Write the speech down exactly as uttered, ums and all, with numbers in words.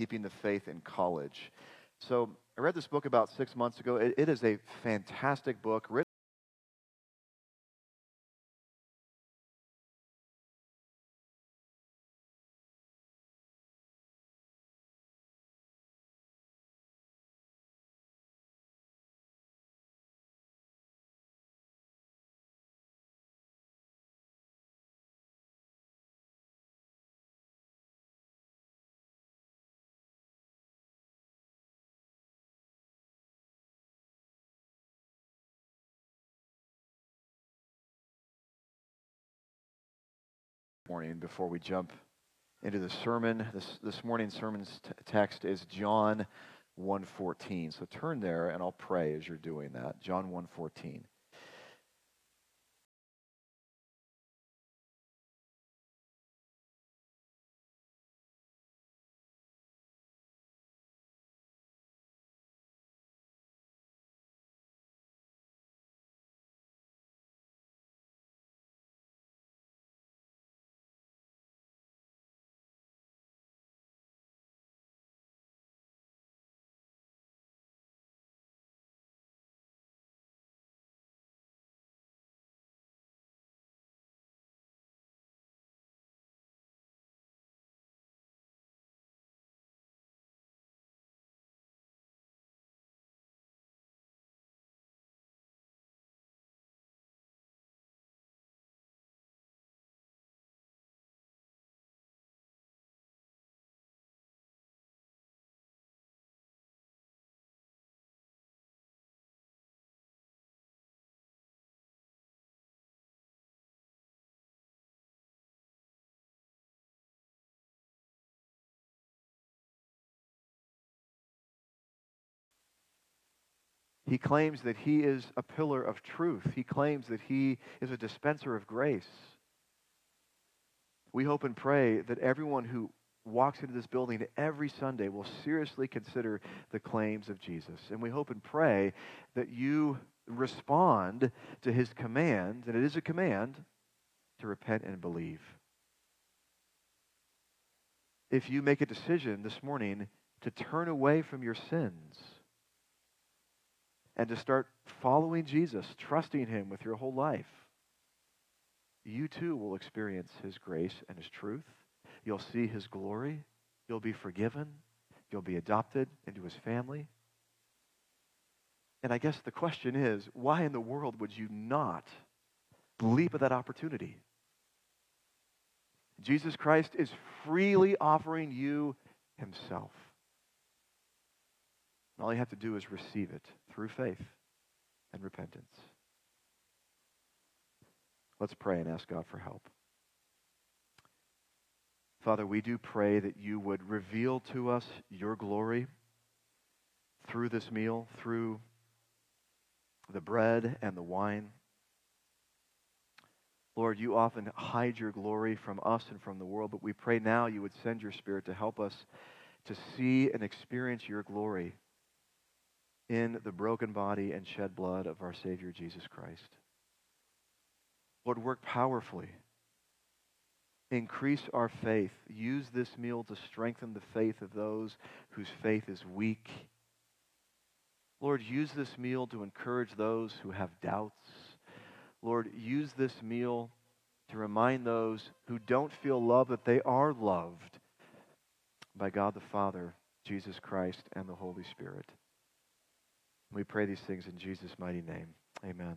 keeping the faith in college. So I read this book about six months ago. It, it is a fantastic book written morning before we jump into the sermon. This, this morning's sermon's t- text is John one fourteen. So turn there and I'll pray as you're doing that. John one fourteen. He claims that he is a pillar of truth. He claims that he is a dispenser of grace. We hope and pray that everyone who walks into this building every Sunday will seriously consider the claims of Jesus. And we hope and pray that you respond to his command, and it is a command, to repent and believe. If you make a decision this morning to turn away from your sins, and to start following Jesus, trusting him with your whole life, you too will experience his grace and his truth. You'll see his glory. You'll be forgiven. You'll be adopted into his family. And I guess the question is, why in the world would you not leap at that opportunity? Jesus Christ is freely offering you himself. All you have to do is receive it through faith and repentance. Let's pray and ask God for help. Father, we do pray that you would reveal to us your glory through this meal, through the bread and the wine. Lord, you often hide your glory from us and from the world, but we pray now you would send your Spirit to help us to see and experience your glory in the broken body and shed blood of our Savior Jesus Christ. Lord, work powerfully. Increase our faith. Use this meal to strengthen the faith of those whose faith is weak. Lord, use this meal to encourage those who have doubts. Lord, use this meal to remind those who don't feel loved that they are loved by God the Father, Jesus Christ, and the Holy Spirit. We pray these things in Jesus' mighty name. Amen.